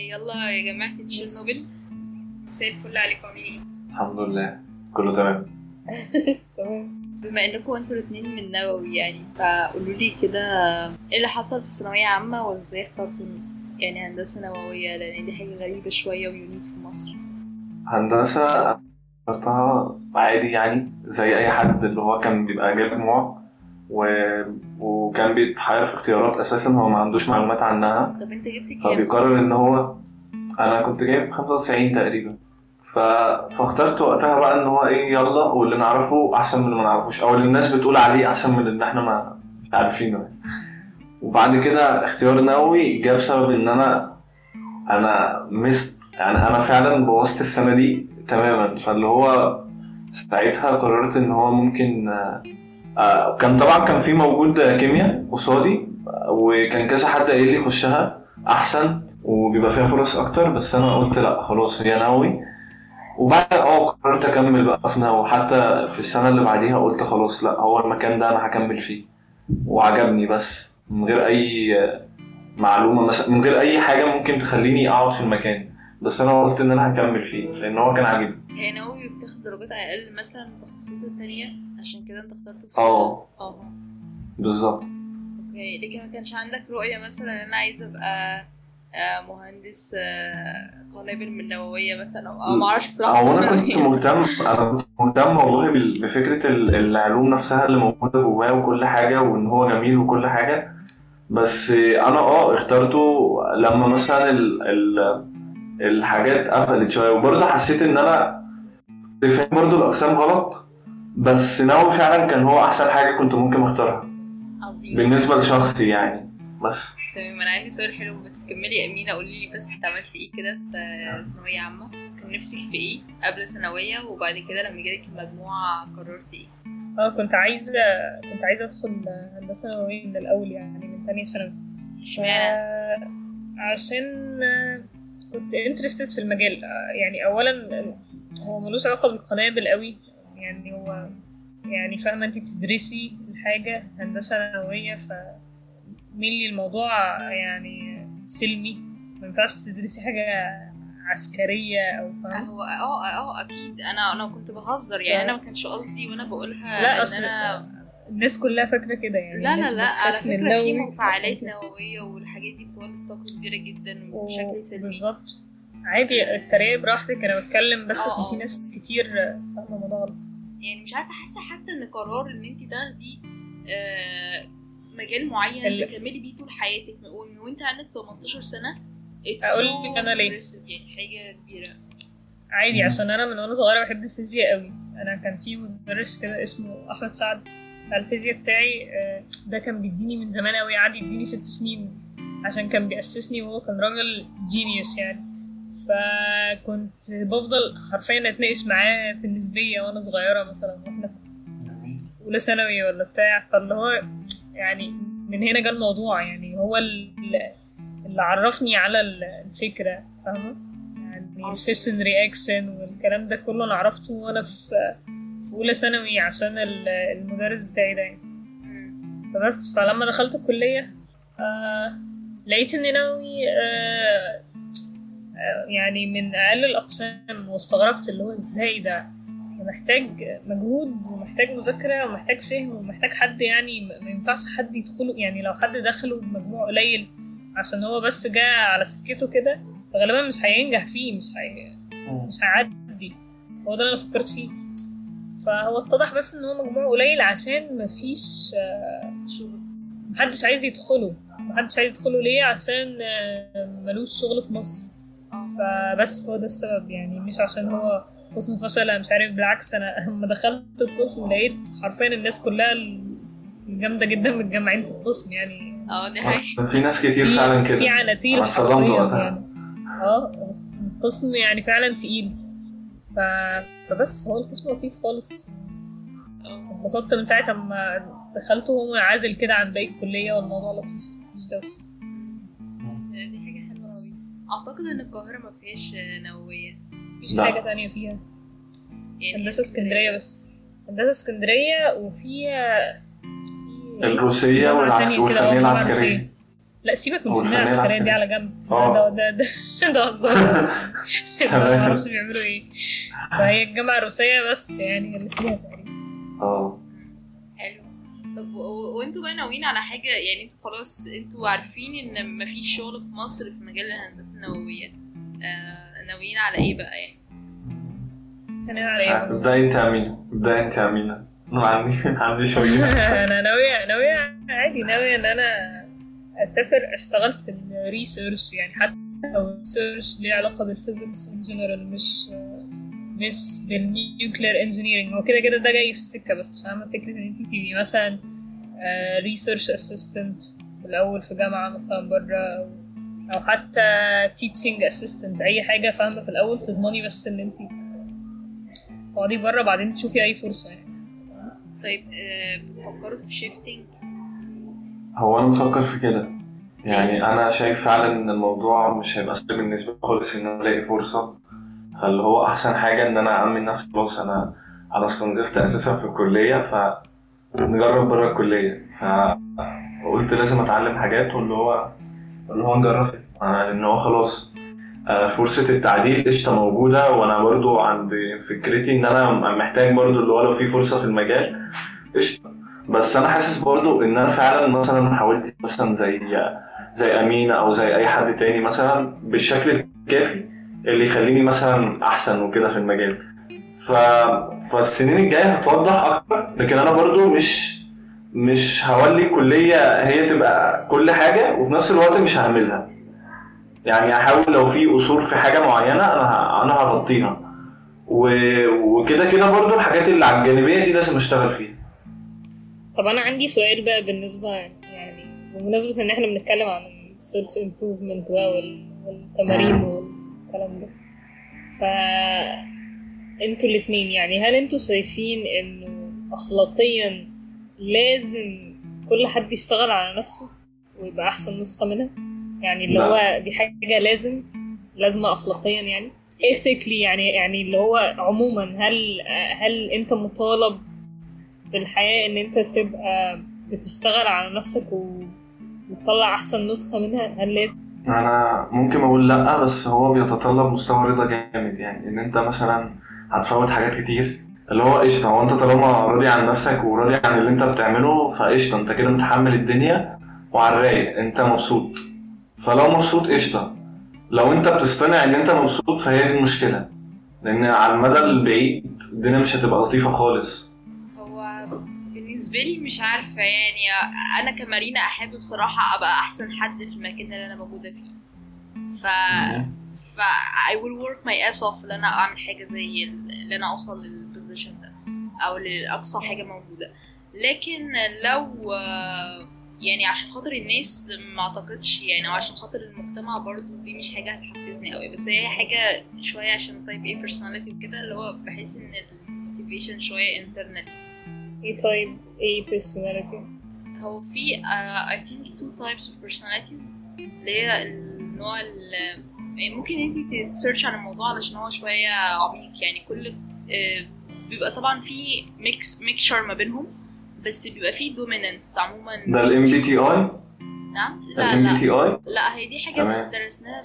يلا يا جماعة تشيرنوبل، مساء الفل عليكم، عاملين ايه؟ الحمد لله كله تمام. تمام. بما انكم انتوا الاثنين من نووي يعني، فقولوا لي كده ايه اللي حصل في الثانوية عامة وازاي اخترتوا يعني هندسة نووية، لان دي حاجة غريبة شوية ويونيك في مصر. هندسة اخترتها عادي يعني زي اي حد، اللي هو كان بيبقى جايب مجموع وكان بيتحير في اختيارات اساسا هو ما عندوش معلومات عنها. طب انت جبت كام؟ فبيقرر ان هو انا كنت جايب 95 تقريبا، فاخترت وقتها بقى ان هو ايه، يلا واللي نعرفه احسن من اللي ما نعرفوش، او اللي الناس بتقول عليه احسن من اللي احنا ما عارفينه. وبعد كده اختيار نووي جاب سبب ان انا مست يعني انا فعلا بوظت السنه دي تماما. فاللي هو ساعتها قررت ان هو ممكن كان طبعا في موجود كيمياء قصادي، وكان كذا حد قال لي خشها احسن وبيبقى فيها فرص اكتر، بس انا قلت لا خلاص هي نووي. وبعد قررت اكمل بقى في نووي، حتى في السنه اللي بعديها قلت خلاص لا هو المكان ده انا هكمل فيه وعجبني، بس من غير اي معلومه مثلا، من غير اي حاجه ممكن تخليني اقعد في المكان، بس انا قلت ان انا هكمل فيه لان هو كان عاجبني. هي نووي بتاخد درجات اقل مثلا من التخصصات الثانيه، عشان كده انت اخترت؟ اه بالظبط. اوكي، لكن ما كانش عندك رؤيه مثلا انا عايز ابقى مهندس قنابل من نوويه مثلا، او ما اعرفش بصراحه. انا كنت مهتم والله بفكره العلوم نفسها اللي موجوده جواه وكل حاجه، وان هو جميل وكل حاجه، بس انا اخترته لما مثلا الحاجات قفلت شويه، وبرضه حسيت ان انا فاهم برضه الاقسام غلط، بس نووي فعلا كان هو احسن حاجه كنت ممكن اختارها. عظيم بالنسبه لشخصي يعني. بس تمام. انا عندي سؤال حلو، بس كملي يا امينه، قولي لي بس انت عملت ايه كده في ثانويه عامه؟ كان نفسك في ايه قبل ثانويه، وبعد كده لما جالك المجموعه قررت ايه؟ كنت عايزه ادخل هندسه نوويه من الاول يعني، من ثانيه ثانوي. اشمعنى؟ عشان كنت انترستد في المجال يعني. اولا هو ملوش علاقه بالقنابل قوي يعني، هو يعني فاهمه انت بتدرسي الحاجه هندسه نوويه، ف ملي الموضوع يعني سلمي، ما ينفعش تدرسي حاجه عسكريه او فاهمه. هو اكيد انا كنت بهزر يعني، انا ما كانش قصدي وانا بقولها. لا انا الناس كلها فاكره كده يعني. لا على فكره في فعاليات نوويه والحاجات دي بتولد طاقه كبيره جدا وبشكل سلبي. بالظبط، عادي التريقه براحتك، انا بتكلم بس عشان في ناس كتير فاهمه الموضوع غلط يعني. مش عارفه، حاسه حتى ان قرار ان انت تاخدي مجال معين تكملي بيه طول حياتك من وانت عندك 18 سنه، اقول لك انا ليه يعني حاجه كبيره عادي. عشان انا من وانا صغيره بحب الفيزياء قوي. انا كان في مدرس كده اسمه احمد سعد على الفيزياء بتاعي، ده كان بيديني من زمان قوي، قعد يديني 6 سنين عشان كان بيأسسني، وهو كان راجل جينيوس يعني. فكنت بفضل حرفيا اتناقش معاه في النسبيه وانا صغيره مثلا، واحنا في اولى ثانوي ولا بتاع. فاللي هو يعني من هنا جاء الموضوع يعني، هو اللي عرفني على الفكرة فاهمة يعني، الفيشن رياكشن والكلام ده كله انا عرفته وانا في اولى ثانوي عشان المدرس بتاعي ده يعني. فبس فلما دخلت الكلية لقيت ان نووي يعني من اقل الاقسام، واستغربت اللي هو ازاي ده محتاج مجهود ومحتاج مذاكره ومحتاج فهم ومحتاج حد يعني، ما ينفعش حد يدخله يعني. لو حد دخله بمجموع قليل عشان هو بس جاء على سكته كده، فغالبا مش هينجح فيه، مش هيعدي. هو ده اللي انا فكرت فيه. فهو اتضح بس ان هو مجموع قليل عشان مفيش شغل، محدش عايز يدخله ليه؟ عشان ملوش شغل في مصر. فبس هو ده السبب يعني، مش عشان هو قسم فشل مش عارف. بالعكس، انا لما دخلت القسم لقيت حرفيا الناس كلها الجامده جدا متجمعين في القسم يعني. دي حقيقة، في ناس كتير فعلا كده، في عناتيل يعني. القسم يعني فعلا تقيل. فبس هو القسم لطيف خالص، اتبسطت من ساعه اما دخلته، هو عازل كده عن باقي الكليه، والموضوع لطيف مفيش دوشه. دي حاجه حلوه قوي. اعتقد ان القاهره ما فيهاش نوويه، مفيش حاجه ثانيه فيها يعني. هندسه اسكندريه بس، هندسه اسكندريه وفيها الروسيه والفنيه العسكريه. لا سيبك من السمية العسكرية دي على جنب. ده هزار ما اعرفش بيعملوا ايه. فهي الجامعة الروسية بس يعني اللي فيها تقريبا. حلو. طب وانتوا بقى ناويين على حاجة يعني؟ انتوا خلاص انتوا عارفين ان مفيش شغل في مصر في مجال الهندسة النووية، ناويين على ايه بقى يعني؟ بدأ انت عمينا ما عندي شوية. انا ناوية عادي، ناوية ان انا اسافر اشتغل في الريسيرش يعني، حتى او الريسيرش ليه علاقه بالفيزيكس ان جنرال، مش بالنيوكلير انجينيرنج. هو كده كده ده جاي في السكه، بس فاهمه فكره ان انت تبقي مثلا ريسيرش اسيستنت في الاول في جامعه مثلا بره، او حتى تيتشنج اسيستنت، اي حاجه فاهمه في الاول تضمني بس ان انت تقعدي بره، بعدين تشوفي اي فرصه يعني. طيب بتفكروا في شيفتنج؟ هو انا مفكر في كده يعني. انا شايف فعلا ان الموضوع مش هيبقى سهل بالنسبه لي خالص ان انا الاقي فرصه، فاللي هو احسن حاجه ان انا اعمل نفسي خلاص انا استنزفت اساسا في الكليه، فنجرب بره الكليه. فقلت لازم اتعلم حاجات، واللي هو نجرب. انا ان هو خلاص فرصه التعديل قشطه موجوده، وانا برضو عندي فكرتي ان انا محتاج برضو اللي هو لو في فرصه في المجال قشطه. بس انا حاسس برضو ان انا فعلا مثلا حاولت مثلا زي امينه او زي اي حد تاني مثلا بالشكل الكافي اللي يخليني مثلا احسن وكده في المجال. فالسنين الجايه هتوضح اكتر، لكن انا برضو مش هولي كليه هي تبقى كل حاجه، وفي نفس الوقت مش هعملها يعني. هحاول لو في قصور في حاجه معينه انا هغطيها، وكده كده برضو الحاجات اللي على الجانبيه دي لازم اشتغل فيها. طب انا عندي سؤال بقى بالنسبه يعني بمناسبه ان احنا بنتكلم عن السيلف امبروفمنت والتمارين والكلام ده، فانتوا الاثنين يعني هل انتوا شايفين انه اخلاقيا لازم كل حد يشتغل على نفسه ويبقى احسن نسخه منها يعني؟ اللي هو دي حاجه لازم اخلاقيا يعني ethically يعني اللي هو عموما هل انت مطالب في الحياة ان انت تبقى بتشتغل على نفسك وتطلع احسن نسخة منها؟ هل لازم؟ انا ممكن اقول لا، بس هو بيتطلب مستوى رضا جامد يعني، ان انت مثلا هتفوت حاجات كتير اللي هو قشطة. وانت طالما راضي عن نفسك وراضي عن اللي انت بتعمله فقشطة، انت كده متحمل الدنيا وعلى الرايق، انت مبسوط. فلو مبسوط قشطة، لو انت بتصطنع ان انت مبسوط فهي دي المشكلة، لان على المدى البعيد الدنيا مش هتبقى لطيفة خالص. بالنسبة لي مش عارفة يعني، أنا كمارينا أحب بصراحة أبقى أحسن حد في المكان اللي أنا موجودة فيه، I will work my ass off لأنا أعمل حاجة زي اللي أنا أوصل للبوزيشن ده أو لأقصى حاجة موجودة. لكن لو يعني عشان خاطر الناس ما أعتقدش يعني، أو عشان خاطر المجتمع برضو دي مش حاجة هتحفزني قوي، بس هي حاجة شوية عشان طيب إيه personality وكده، اللي هو بحس إن الموتيفيشن شوية internally. ايه طيب ايه personality؟ هو في I think two types of personalities، اللي هي النوع ممكن انتي تسيرش عن الموضوع علشان هو شوية عميق يعني. كل بيبقى طبعا في ميكشر ما بينهم، بس بيبقى في dominance عموما. ده MBTI؟ نعم. لا هي دي حاجة درسناها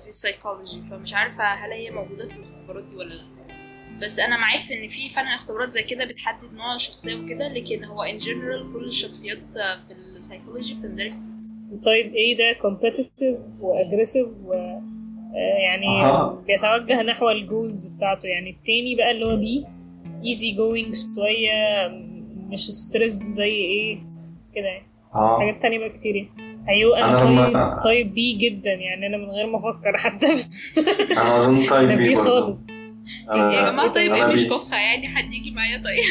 في السايكولوجي، فمش عارفة هل هي موجودة في الاختبارات دي ولا لا. بس انا معاك ان في فعلا اختبارات زي كده بتحدد نوع الشخصيه وكده، لكن هو ان جنرال كل الشخصيات في السايكولوجي بتندرج. طيب ايه ده كومبيتيتيف واجريسيف يعني بيتوجه نحو الجولز بتاعته يعني. التاني بقى اللي هو بي ايزي جوينج شويه، مش ستريسد زي ايه كده يعني. حاجات تانية بقى كتير. ايوه انا طيب بي جدا يعني، انا من غير ما افكر حتى انا اظن طيب بي خالص يا جماعة. طيب ايه مش كفاية يعني حد يجي معايا طيب؟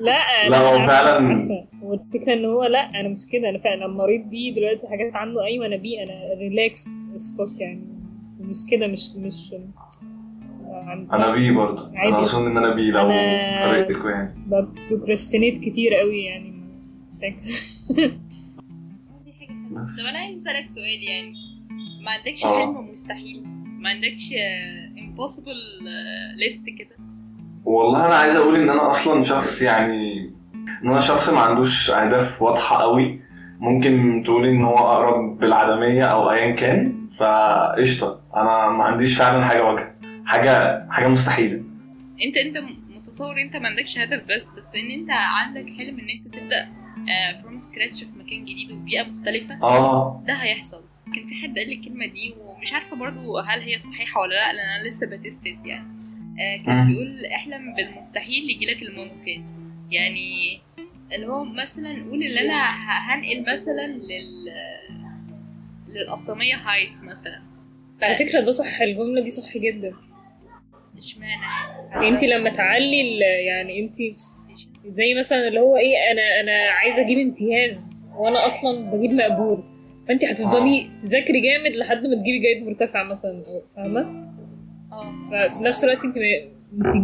لا هو فعلا، والفكرة ان هو لا انا مش كده، انا فعلا مريض بيه دلوقتي حاجات عنه. ايوه انا بيه، انا ريلاكس اسفك يعني، مش كده مش انا بيه برضه. انا اظن ان انا بيه لو طريقتكم يعني ببروكراستينيت كتير قوي يعني. ثانكس. دي حاجة. طب انا عايز اسألك سؤال يعني، ما عندكش حلم مستحيل؟ ما عندكش impossible list كده؟ والله انا عايز اقول ان انا اصلا شخص يعني، ان انا شخص ما عندوش اهداف واضحه قوي، ممكن تقولي ان هو اقرب بالعدميه او ايا كان، فقشطه انا ما عنديش فعلا حاجه واجهه، حاجه مستحيله. انت متصور انت ما عندكش هدف بس ان انت عندك حلم ان انت تبدا فروم سكراتش في مكان جديد وبيئه مختلفه. ده هيحصل. كان في حد قال لي الكلمه دي ومش عارفه برضو هل هي صحيحه ولا لا، لان انا لسه بتستد يعني. كان بيقول احلم بالمستحيل يجيلك الممكن، يعني اللي هو مثلا نقول ان انا هنقل مثلا للقطاميه هايتس مثلا. على فكره ده صح، الجمله دي صح جدا. اشمعنى؟ انت لما تعلي يعني انت زي مثلا اللي هو ايه، انا عايزه اجيب امتياز وانا اصلا بجيب مقبول، فانت هتفضلي تذاكري جامد لحد ما تجيبي جيد مرتفع مثلا، فاهمه؟ ففي نفس الوقت انت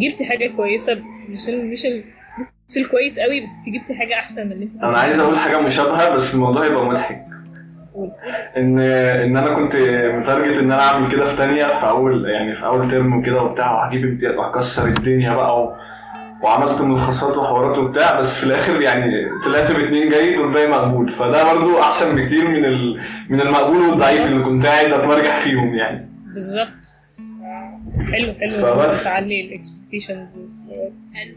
جبتي حاجه كويسه، مش الكويس قوي بس جبتي حاجه احسن من اللي انت. انا عايز اقول حاجه مشابهه بس الموضوع يبقى مضحك. ان انا كنت متارجت ان انا اعمل كده في تانية، في اول ترم كده وبتاع، وهجيب امتياز وهكسر الدنيا بقى وعملت ملخصات وحوارات وبتاع، بس في الاخر يعني طلعت ب2 جيد والباقي مقبول. فده برضو احسن بكتير من المقبول والضعيف اللي كنت قاعد اتمرجح فيهم يعني. بالظبط. حلو تعلي الاكسبكتيشنز. حلو،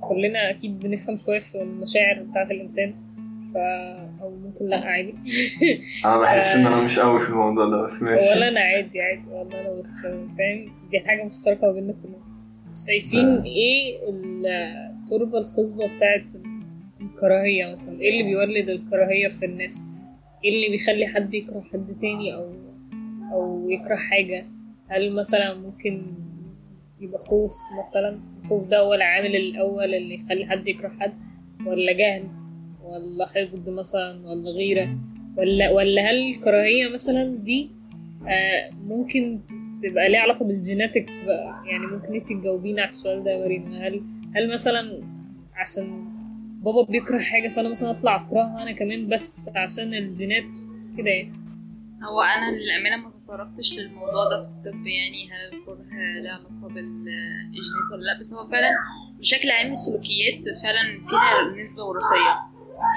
كلنا اكيد بنفهم شويه في المشاعر بتاعه الانسان، او ممكن لا عادي. انا بحس ان انا مش قوي في الموضوع ده بس ماشي. ولا انا عادي والله، انا بس فاهم دي حاجه مشتركه بيننا كلنا. شايفين ايه التربه الخصبه بتاعه الكراهيه مثلا؟ ايه اللي بيولد الكراهيه في الناس؟ ايه اللي بيخلي حد يكره حد تاني او يكره حاجه؟ هل مثلا ممكن يبقى خوف مثلا؟ الخوف ده هو العامل الاول اللي يخلي حد يكره حد، ولا جهل، ولا حقد مثلا، ولا غيره، ولا هل الكراهيه مثلا دي ممكن تبقى ليه علاقه بالجيناتكس بقى؟ يعني ممكن انت تجاوبيني على السؤال ده يا مريم. هل مثلا عشان بابا بيكره حاجه فانا مثلا اطلع اكرهها انا كمان بس عشان الجينات كده يعني؟ هو انا للامانه ما اتطرقتش للموضوع ده في الطب، يعني هل الكره له علاقه بالجينات ولا لا، بس هو فعلا بشكل عام السلوكيات فعلا فيها نسبه وراثيه.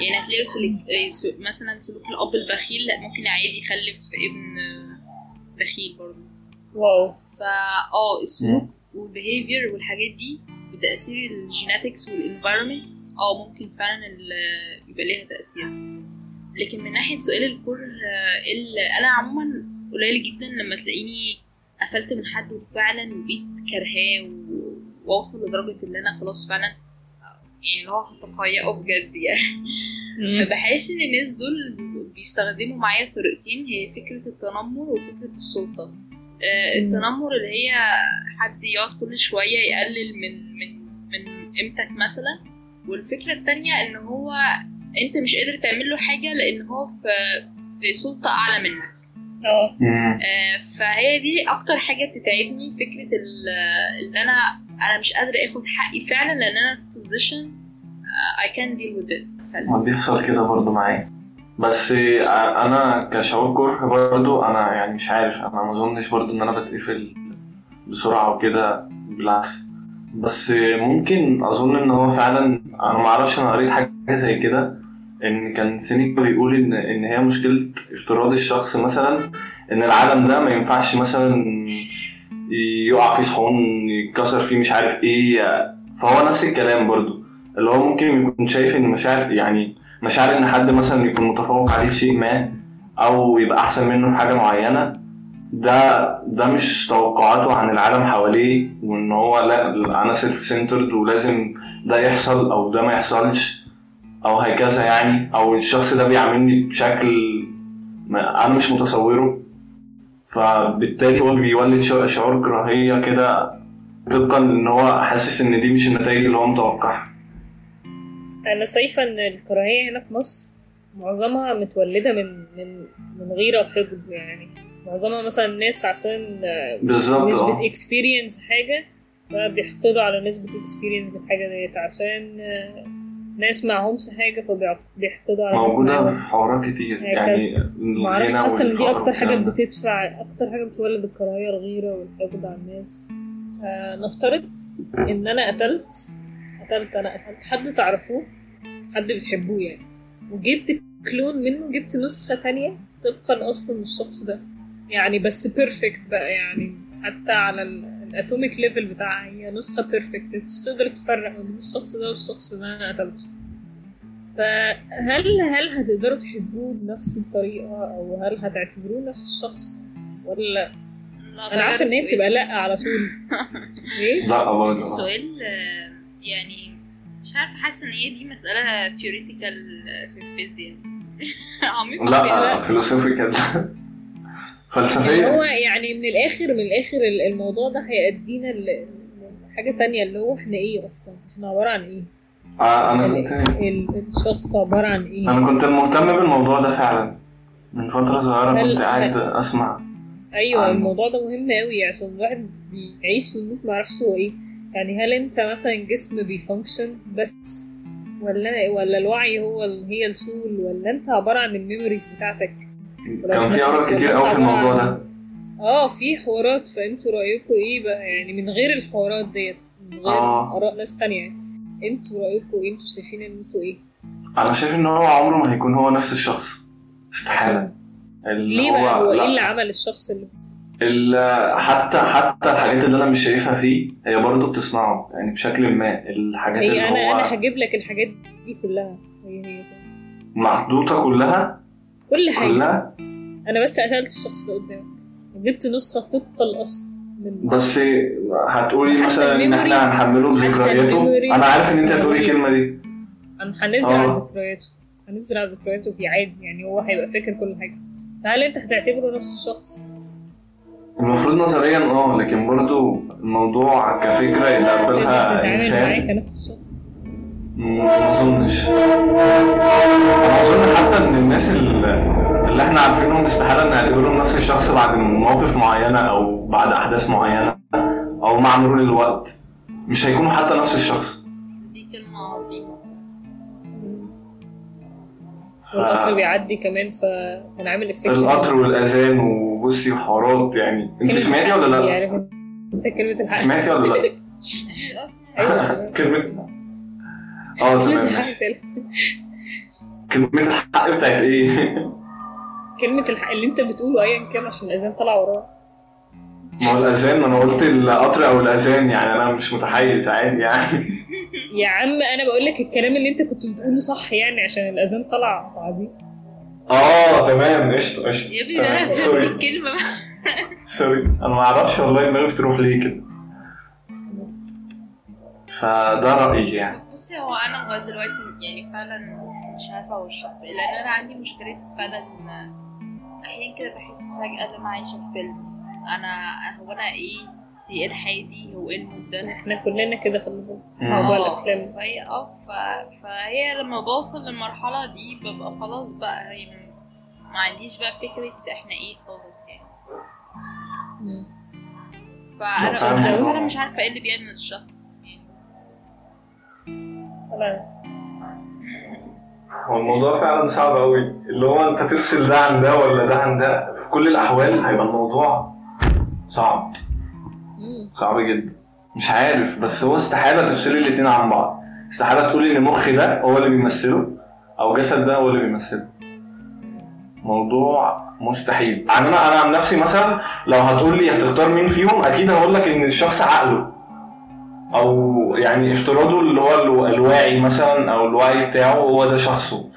يعني هتلاقي مثلا سلوك الاب البخيل ممكن عادي يخلف ابن بخيل برضه. واو. فا السلوك والبيهيفير والحاجات دي بتاثير الجيناتكس والانفايرمنت ممكن فعلا يبقى ليها تاثير. لكن من ناحيه سؤال الكره، انا عموما قليل جدا لما تلاقيني قفلت من حد وفعلا بقيت كرهاه واوصل لدرجه ان انا خلاص فعلا يعني هو هتقايقه بجد يعني. فبحس ان الناس دول بيستخدموا معايا طريقتين، هي فكره التنمر وفكره السلطه. التنمر اللي هي حد يقعد كل شويه يقلل من قيمتك مثلا، والفكره الثانيه ان هو انت مش قادر تعمل له حاجه لان هو في سلطه اعلى منك. فهي دي اكتر حاجه بتتعبني، فكره ان انا مش قادره اخد حقي فعلا لان انا في بوزيشن I can't deal with it. ما بيحصل كده برضو معايا، بس انا كشعور كره برضو انا يعني مش عارف، انا ما اظنش برضو ان انا بتقفل بسرعه وكده، بالعكس. بس ممكن اظن ان هو فعلا، انا ما اعرفش، انا قريت حاجه زي كده ان كان سينيكا بيقول ان هي مشكله افتراض الشخص مثلا ان العالم ده ما ينفعش مثلا يقع فيه صحون، يتكسر فيه مش عارف ايه. فهو نفس الكلام برضو، اللي هو ممكن يكون شايف ان مشاعر، يعني مشاعر ان حد مثلا يكون متفوق عليه في شيء ما او يبقى احسن منه في حاجه معينه، ده مش توقعاته عن العالم حواليه، وان هو لا انا سيلف سنترد ولازم ده يحصل او ده ما يحصلش او هكذا يعني، او الشخص ده بيعاملني بشكل انا مش متصوره. فبالتالي هو بيولد شعور كراهيه كده طبقا ان هو حاسس ان دي مش النتائج اللي هو متوقعها. انا شايفه ان الكراهيه هنا في مصر معظمها متولده من غيره وحقد، يعني معظمها مثلا الناس عشان نسبه اكسبيرينس حاجه فبيحقدوا على نسبه اكسبيرينس الحاجه ديت، عشان ناس معهمش حاجه فبيحقدوا على موجوده في حوارات كتير يعني. معرفش، حاسه ان دي اكتر حاجه بتدفع، اكتر حاجه بتولد الكراهيه، الغيره والحقد على الناس. نفترض ان انا قتلت حد تعرفوه، حد بتحبوه يعني، وجبت كلون منه، جبت نسخة تانية طبقا أصلا الشخص ده يعني، بس بيرفكت بقى يعني، حتى على الاتوميك ليفل بتاعها هي نسخة بيرفكت، تقدر تفرق من الشخص ده والشخص ده طبعا. فهل هتقدروا تحبوه بنفس الطريقة أو هل هتعتبروه نفس الشخص ولا؟ أنا عارفة إن هي بتبقى لأ على طول. إيه؟ لأ برضه. السؤال يعني مش عارفة، حاسة إن هي دي مسألة theoretical في الفيزياء. لأ فلسفية فلسفية. هو يعني من الآخر الموضوع ده هيأدينا لحاجة تانية، اللي هو إحنا إيه أصلاً، إحنا عبارة عن إيه؟ الشخص عبارة عن ايه؟ انا كنت مهتم بالموضوع ده فعلا من فترة صغيرة، كنت قاعد اسمع. ايوه الموضوع ده مهم قوي عشان الواحد بيعيش ويموت معرفش هو ايه يعني. هل انت مثلا جسم بيفانكشن بس ولا الوعي هي السول، ولا انت عبارة عن الميموريز بتاعتك؟ كان في حوارات كتير قوي في الموضوع ده. في حوارات، فانتوا رأيكم ايه بقى يعني من غير الحوارات ديت، من غير اراء ناس تانية، انتوا رايكم ايه؟ انتوا شايفين انتوا ايه؟ انا شايف ان هو عمره ما هيكون هو نفس الشخص، استحاله. ليه بقى؟ هو ايه اللي عمل الشخص اللي حتى الحاجات اللي انا مش شايفها فيه هي برضه بتصنعه يعني بشكل ما. الحاجات اللي هو انا هجيب لك الحاجات دي كلها، هي محطوطه كلها، كل حاجه كلها. انا بس قتلت الشخص ده قدامك، جبت نسخه طبق الاصل بس هتقولي مثلا ان احنا هنحمله بذكرياته. انا عارف ان انت هتقولي الكلمه دي، هنزرع ذكرياته في عادي يعني، هو هيبقى فاكر كل حاجه. فهل انت هتعتبره نفس الشخص؟ المفروض نظريا لكن برضو الموضوع كفكره اللي قبلها انسان نفس الشخص ما اظنش. انا اظن حتى ان الناس اللي احنا عارفينهم استحاله نعتبرهم نفس الشخص بعد مواقف معينه او بعد احداث معينه او مع مرور الوقت مش هيكونوا حتى نفس الشخص. دي كلمه عظيمه. والقطر بيعدي كمان، فانا عامل الفكره القطر والاذان وبصي وحوارات يعني. انت سمعتي ولا لا؟ يعني انت كلمه الحق سمعتي ولا لا؟ اصلا كلمه كلمه الحق بتاعت ايه؟ كلمه الحق اللي انت بتقوله ايا كان، عشان الاذان طلع وراه. ما هو الاذان، انا قلت القطر او الاذان يعني، انا مش متحيز عادي يعني. يا عم انا بقول لك الكلام اللي انت كنت بتقوله صح يعني، عشان الاذان طلع عادي. تمام قشطه يا بني. سوري الكلمه سوري انا ما اعرفش والله دماغي بتروح ليه كده، بس فده رايي يعني. بصي هو انا لغايه دلوقتي يعني فعلا مش عارفه هو الشخص، لان انا عندي مشكله فعلا احيانا كده بحس فجاه انا عايشه في فيلم. هو انا ايه الحادي، هو ايه المده، احنا كلنا كده في موضوع الافلام. فهي لما بوصل للمرحله دي ببقى خلاص بقى، هي ما عنديش بقى فكره احنا ايه خالص يعني. فانا مش عارفه ايه اللي بيعمل الشخص يعني. هو الموضوع فعلا صعب قوي، اللي هو انت تفصل ده عن ده ولا ده عن ده، في كل الاحوال هيبقى الموضوع صعب جدا. مش عارف، بس هو استحاله تفصلي الاثنين عن بعض. استحاله تقولي ان مخ ده هو اللي بيمثله او جسد ده هو اللي بيمثله، موضوع مستحيل. انا عن نفسي مثلا لو هتقولي هتختار مين فيهم، اكيد هقولك ان الشخص عقله او يعني افتراضه اللي هو الواعي مثلا، او الوعي بتاعه هو ده شخصه.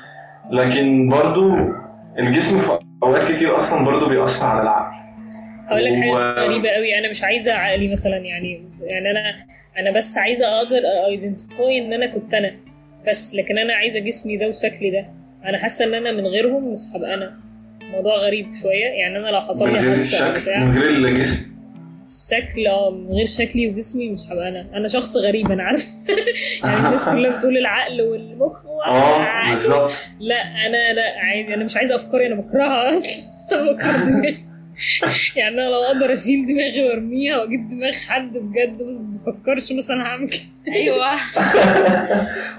لكن برضو الجسم في اوقات كتير اصلا برضو بيأثر على العقل. هقول لك حاجه غريبه قوي، انا مش عايزه عقلي مثلا يعني انا بس عايزه اقدر ايدنتيفاي ان انا كنت انا بس، لكن انا عايزه جسمي ده وشكلي ده. انا حاسه ان انا من غيرهم مش هبقى انا. موضوع غريب شويه يعني، انا لو حصل لي حادثه من غير الجسم الشكل من غير شكلي وجسمي مش هبقى انا شخص غريب. انا عارف يعني الناس كلها بتقول العقل والمخ بالظبط. لا انا لا عادي، انا مش عايزه افكاري، انا بكرهها اصلا. بكره دماغي يعني. انا لو اقدر اشيل دماغي وارميها واجيب دماغ حد بجد ما بفكرش مثلا هعمل كده. ايوه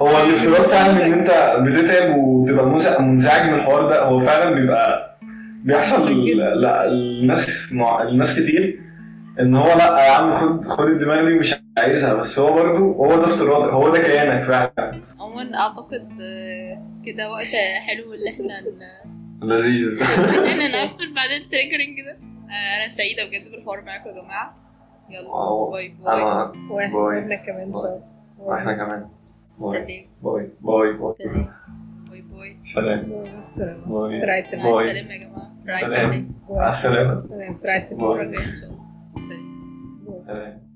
هو الافتراض فعلا ان انت بتتعب وتبقى منزعج من الحوار ده، هو فعلا بيبقى بيحصل الناس كتير ان هو لا يا عم خد الدماغ دي مش عايزها، بس هو برضه هو ده افتراضك، هو ده كيانك فعلا. هو عموما اعتقد كده وقت حلو اللي احنا لذيذ احنا نقفل بعد التريجرنج ده. انا سعيده بجد بالحوار معاكم يا جماعه. يلا باي باي. واحنا كمان شاء الله. احنا كمان باي باي باي باي باي. سلام. السلام. السلام يا جماعه. السلام. السلام. السلام. السلام.